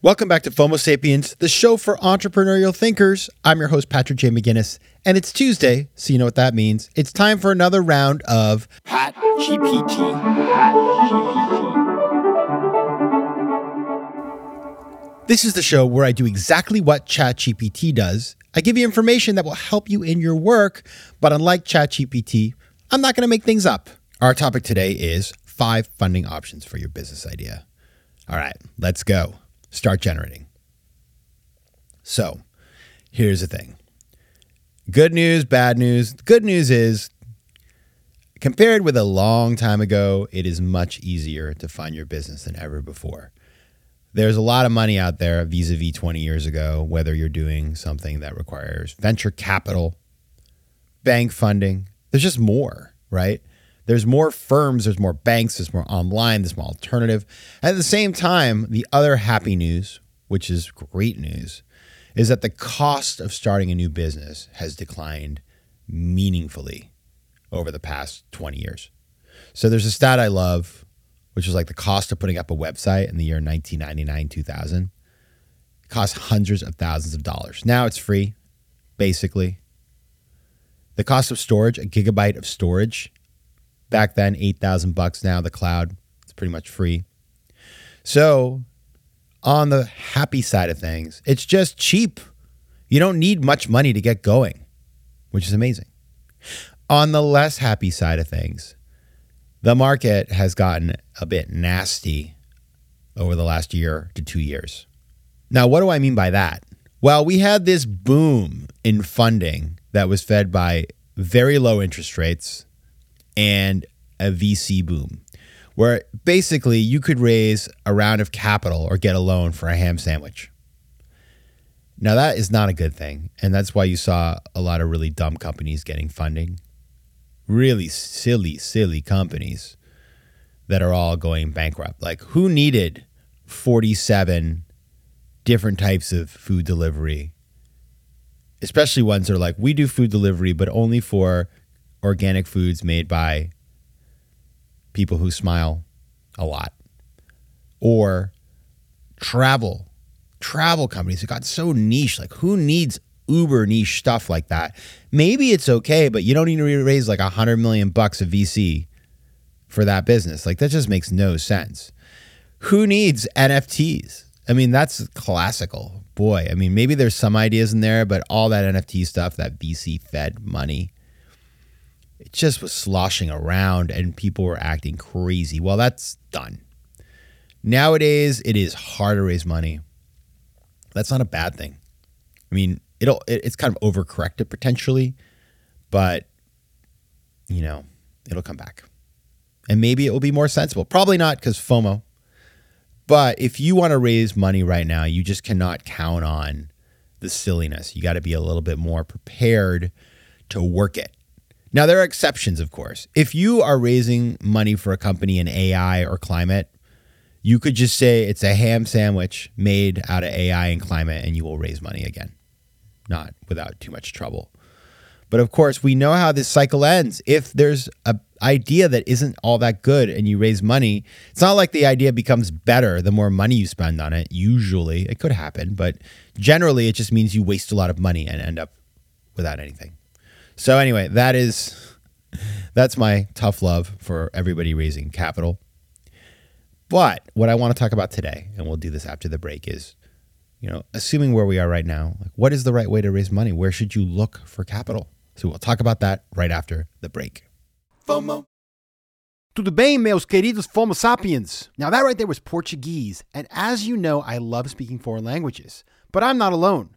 Welcome back to FOMO Sapiens, the show for entrepreneurial thinkers. I'm your host, Patrick J. McGinnis, and it's Tuesday, so you know what that means. It's time for another round of PatGPT. This is the show where I do exactly what ChatGPT does. I give you information that will help you in your work, but unlike ChatGPT, I'm not going to make things up. Our topic today is 5 funding options for your business idea. All right, let's go. Start generating. So here's the thing. Good news, bad news. The good news is, compared with a long time ago, it is much easier to fund your business than ever before. There's a lot of money out there vis-a-vis 20 years ago, whether you're doing something that requires venture capital, bank funding. There's just more, right? There's more firms, there's more banks, there's more online, there's more alternative. At the same time, the other happy news, which is great news, is that the cost of starting a new business has declined meaningfully over the past 20 years. So there's a stat I love, which is like the cost of putting up a website in the year 1999, 2000. It cost hundreds of thousands of dollars. Now it's free, basically. The cost of storage, a gigabyte of storage, back then, $8,000. Now the cloud, it's pretty much free. So on the happy side of things, it's just cheap. You don't need much money to get going, which is amazing. On the less happy side of things, the market has gotten a bit nasty over the last year to 2 years. Now, what do I mean by that? Well, we had this boom in funding that was fed by very low interest rates and a VC boom, where basically you could raise a round of capital or get a loan for a ham sandwich. Now that is not a good thing. And that's why you saw a lot of really dumb companies getting funding. Really silly companies that are all going bankrupt. Like, who needed 47 different types of food delivery? Especially ones that are like, we do food delivery, but only for organic foods made by people who smile a lot. Or travel companies. It got so niche. Like, who needs uber niche stuff like that? Maybe it's okay, but you don't need to raise like $100 million of VC for that business. Like, that just makes no sense. Who needs NFTs? I mean, that's classical. Boy, I mean, maybe there's some ideas in there, but all that NFT stuff, that VC fed money, it just was sloshing around and people were acting crazy. Well, that's done. Nowadays, it is hard to raise money. That's not a bad thing. I mean, it's kind of overcorrected potentially, but you know, it'll come back. And maybe it will be more sensible. Probably not, because FOMO. But if you want to raise money right now, you just cannot count on the silliness. You got to be a little bit more prepared to work it. Now, there are exceptions, of course. If you are raising money for a company in AI or climate, you could just say it's a ham sandwich made out of AI and climate, and you will raise money again, not without too much trouble. But of course, we know how this cycle ends. If there's an idea that isn't all that good and you raise money, it's not like the idea becomes better the more money you spend on it. Usually, it could happen, but generally, it just means you waste a lot of money and end up without anything. So anyway, that's my tough love for everybody raising capital. But what I want to talk about today, and we'll do this after the break, is, you know, assuming where we are right now, like, what is the right way to raise money? Where should you look for capital? So we'll talk about that right after the break. FOMO. Tudo bem, meus queridos FOMO Sapiens? Now that right there was Portuguese. And as you know, I love speaking foreign languages, but I'm not alone.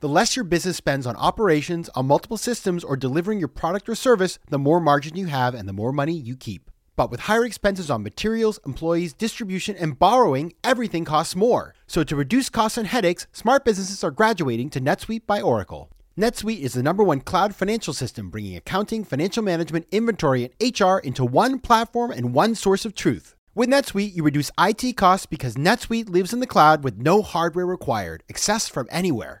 The less your business spends on operations, on multiple systems, or delivering your product or service, the more margin you have and the more money you keep. But with higher expenses on materials, employees, distribution, and borrowing, everything costs more. So to reduce costs and headaches, smart businesses are graduating to NetSuite by Oracle. NetSuite is the #1 cloud financial system, bringing accounting, financial management, inventory, and HR into one platform and one source of truth. With NetSuite, you reduce IT costs because NetSuite lives in the cloud with no hardware required, accessed from anywhere.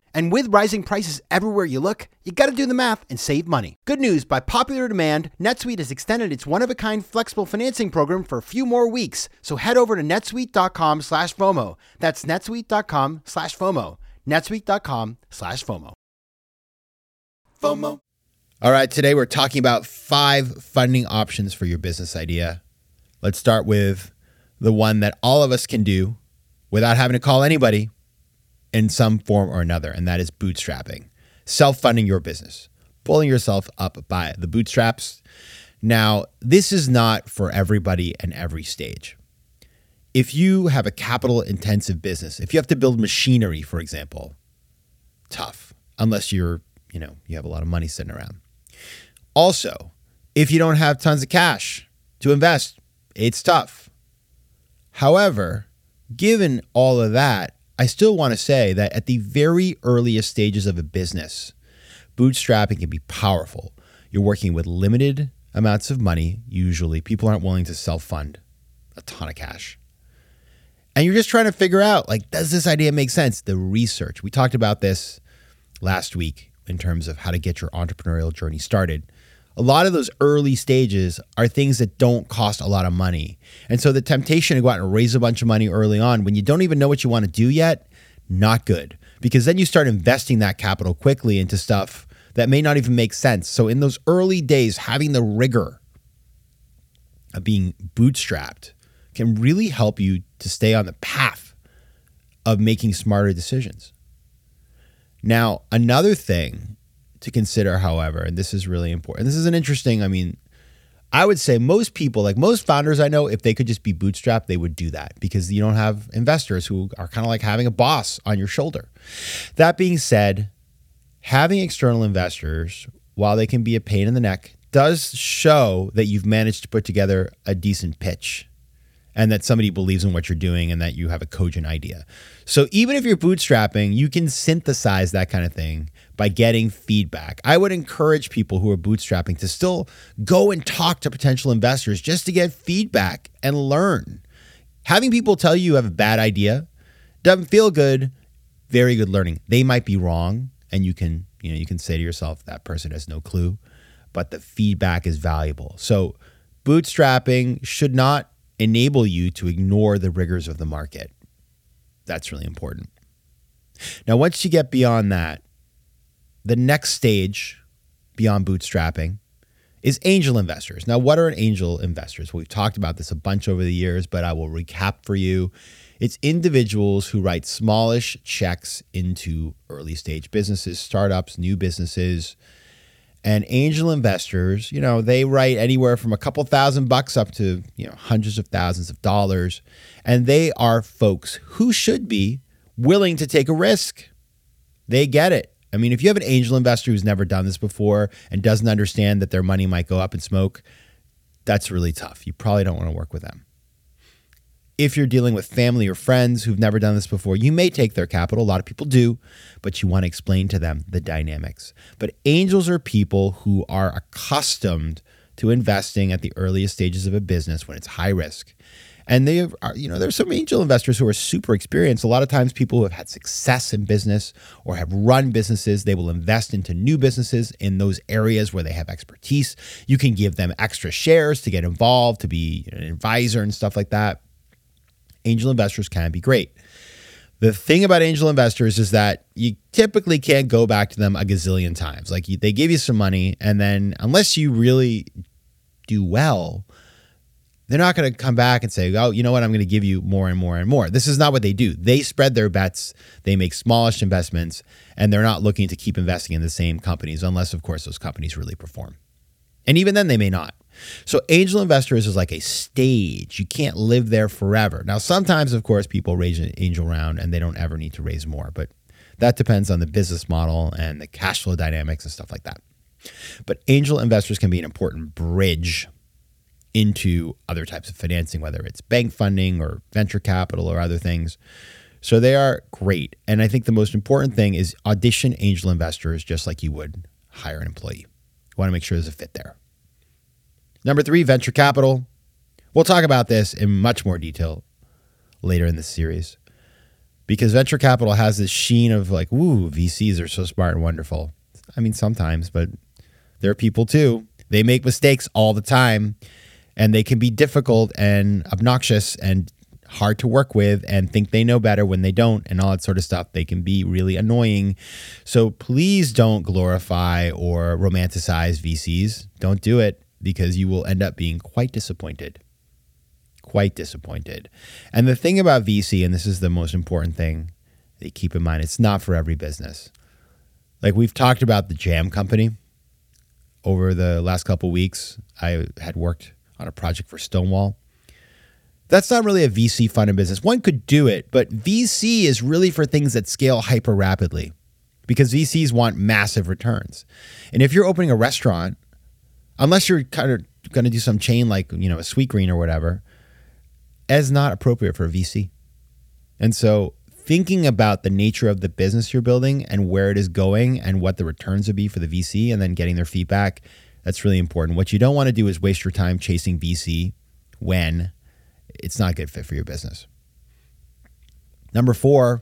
And with rising prices everywhere you look, you gotta do the math and save money. Good news, by popular demand, NetSuite has extended its one-of-a-kind flexible financing program for a few more weeks. So head over to netsuite.com/FOMO. That's netsuite.com/FOMO. netsuite.com/FOMO. FOMO. All right, today we're talking about 5 funding options for your business idea. Let's start with the one that all of us can do without having to call anybody, in some form or another, and that is bootstrapping, self-funding your business, pulling yourself up by the bootstraps. Now, this is not for everybody and every stage. If you have a capital-intensive business, if you have to build machinery, for example, tough, unless you have a lot of money sitting around. Also, if you don't have tons of cash to invest, it's tough. However, given all of that, I still want to say that at the very earliest stages of a business, bootstrapping can be powerful. You're working with limited amounts of money, usually. People aren't willing to self-fund a ton of cash. And you're just trying to figure out, does this idea make sense? The research. We talked about this last week in terms of how to get your entrepreneurial journey started. A lot of those early stages are things that don't cost a lot of money. And so the temptation to go out and raise a bunch of money early on when you don't even know what you want to do yet, not good. Because then you start investing that capital quickly into stuff that may not even make sense. So in those early days, having the rigor of being bootstrapped can really help you to stay on the path of making smarter decisions. Now, another thing to consider, however, and this is really important. This is an interesting, I would say most people, most founders I know, if they could just be bootstrapped, they would do that because you don't have investors who are kind of like having a boss on your shoulder. That being said, having external investors, while they can be a pain in the neck, does show that you've managed to put together a decent pitch and that somebody believes in what you're doing and that you have a cogent idea. So even if you're bootstrapping, you can synthesize that kind of thing by getting feedback. I would encourage people who are bootstrapping to still go and talk to potential investors just to get feedback and learn. Having people tell you have a bad idea doesn't feel good, very good learning. They might be wrong, and you can say to yourself, that person has no clue, but the feedback is valuable. So bootstrapping should not enable you to ignore the rigors of the market. That's really important. Now, once you get beyond that, the next stage beyond bootstrapping is angel investors. Now, what are angel investors? We've talked about this a bunch over the years, but I will recap for you. It's individuals who write smallish checks into early stage businesses, startups, new businesses. And angel investors, they write anywhere from a couple $1,000 up to, hundreds of thousands of dollars. And they are folks who should be willing to take a risk. They get it. If you have an angel investor who's never done this before and doesn't understand that their money might go up in smoke, that's really tough. You probably don't want to work with them. If you're dealing with family or friends who've never done this before, you may take their capital. A lot of people do, but you want to explain to them the dynamics. But angels are people who are accustomed to investing at the earliest stages of a business when it's high risk. And they have, you know, there's some angel investors who are super experienced. A lot of times people who have had success in business or have run businesses, they will invest into new businesses in those areas where they have expertise. You can give them extra shares to get involved, to be an advisor and stuff like that. Angel investors can be great. The thing about angel investors is that you typically can't go back to them a gazillion times. Like they give you some money, and then unless you really do well, they're not going to come back and say, oh, you know what? I'm going to give you more and more and more. This is not what they do. They spread their bets. They make smallish investments, and they're not looking to keep investing in the same companies unless, of course, those companies really perform. And even then, they may not. So angel investors is like a stage. You can't live there forever. Now, sometimes, of course, people raise an angel round and they don't ever need to raise more, but that depends on the business model and the cash flow dynamics and stuff like that. But angel investors can be an important bridge into other types of financing, whether it's bank funding or venture capital or other things. So they are great. And I think the most important thing is audition angel investors just like you would hire an employee. You want to make sure there's a fit there. Number three, venture capital. We'll talk about this in much more detail later in this series because venture capital has this sheen of like, woo, VCs are so smart and wonderful. I mean, sometimes, but they're people too. They make mistakes all the time. And they can be difficult and obnoxious and hard to work with and think they know better when they don't and all that sort of stuff. They can be really annoying. So please don't glorify or romanticize VCs. Don't do it because you will end up being quite disappointed. Quite disappointed. And the thing about VC, and this is the most important thing that you keep in mind, it's not for every business. Like we've talked about the jam company over the last couple of weeks. I had worked on a project for Stonewall. That's not really a VC funded business. One could do it, but VC is really for things that scale hyper rapidly because VCs want massive returns. And if you're opening a restaurant, unless you're kind of going to do some chain like, you know, a Sweetgreen or whatever, that's not appropriate for a VC. And so thinking about the nature of the business you're building and where it is going and what the returns would be for the VC and then getting their feedback, that's really important. What you don't want to do is waste your time chasing VC when it's not a good fit for your business. Number four,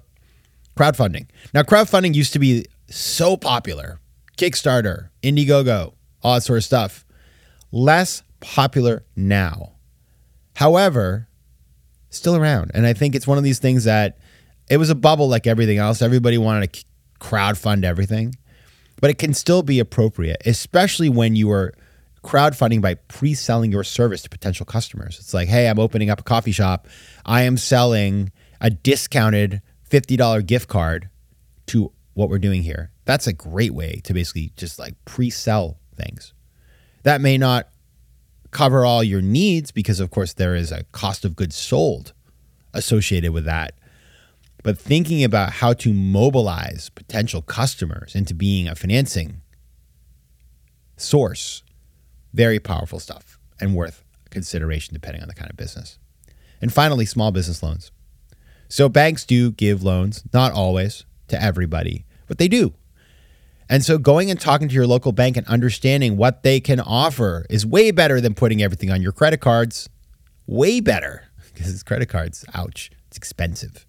crowdfunding. Now, crowdfunding used to be so popular. Kickstarter, Indiegogo, all that sort of stuff. Less popular now. However, still around. And I think it's one of these things that it was a bubble like everything else. Everybody wanted to crowdfund everything. But it can still be appropriate, especially when you are crowdfunding by pre-selling your service to potential customers. It's like, hey, I'm opening up a coffee shop. I am selling a discounted $50 gift card to what we're doing here. That's a great way to basically just like pre-sell things. That may not cover all your needs because, of course, there is a cost of goods sold associated with that. But thinking about how to mobilize potential customers into being a financing source, very powerful stuff and worth consideration depending on the kind of business. And finally, small business loans. So banks do give loans, not always to everybody, but they do. And so going and talking to your local bank and understanding what they can offer is way better than putting everything on your credit cards. Way better because it's credit cards. Ouch. It's expensive.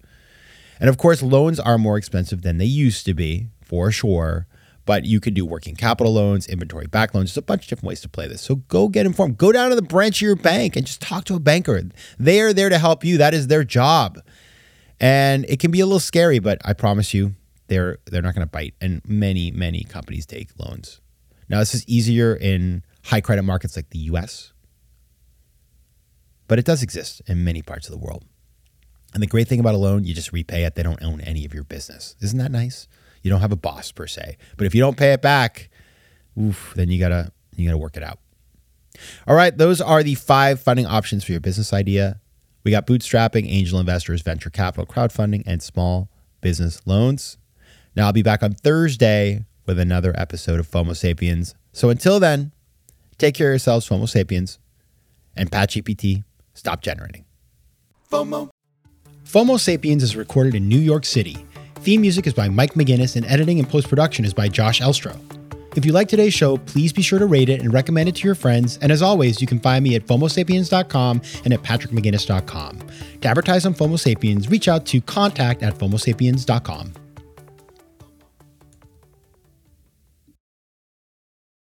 And of course, loans are more expensive than they used to be, for sure. But you can do working capital loans, inventory back loans. There's a bunch of different ways to play this. So go get informed. Go down to the branch of your bank and just talk to a banker. They are there to help you. That is their job. And it can be a little scary, but I promise you, they're not going to bite. And many, many companies take loans. Now, this is easier in high credit markets like the U.S., but it does exist in many parts of the world. And the great thing about a loan, you just repay it. They don't own any of your business. Isn't that nice? You don't have a boss per se. But if you don't pay it back, oof, then you gotta work it out. All right, those are the 5 funding options for your business idea. We got bootstrapping, angel investors, venture capital, crowdfunding, and small business loans. Now I'll be back on Thursday with another episode of FOMO Sapiens. So until then, take care of yourselves, FOMO Sapiens, and PatGPT, stop generating. FOMO. FOMO Sapiens is recorded in New York City. Theme music is by Mike McGinnis and editing and post-production is by Josh Elstro. If you like today's show, please be sure to rate it and recommend it to your friends. And as always, you can find me at FOMOSapiens.com and at PatrickMcGinnis.com. To advertise on FOMO Sapiens, reach out to contact@FOMOSapiens.com.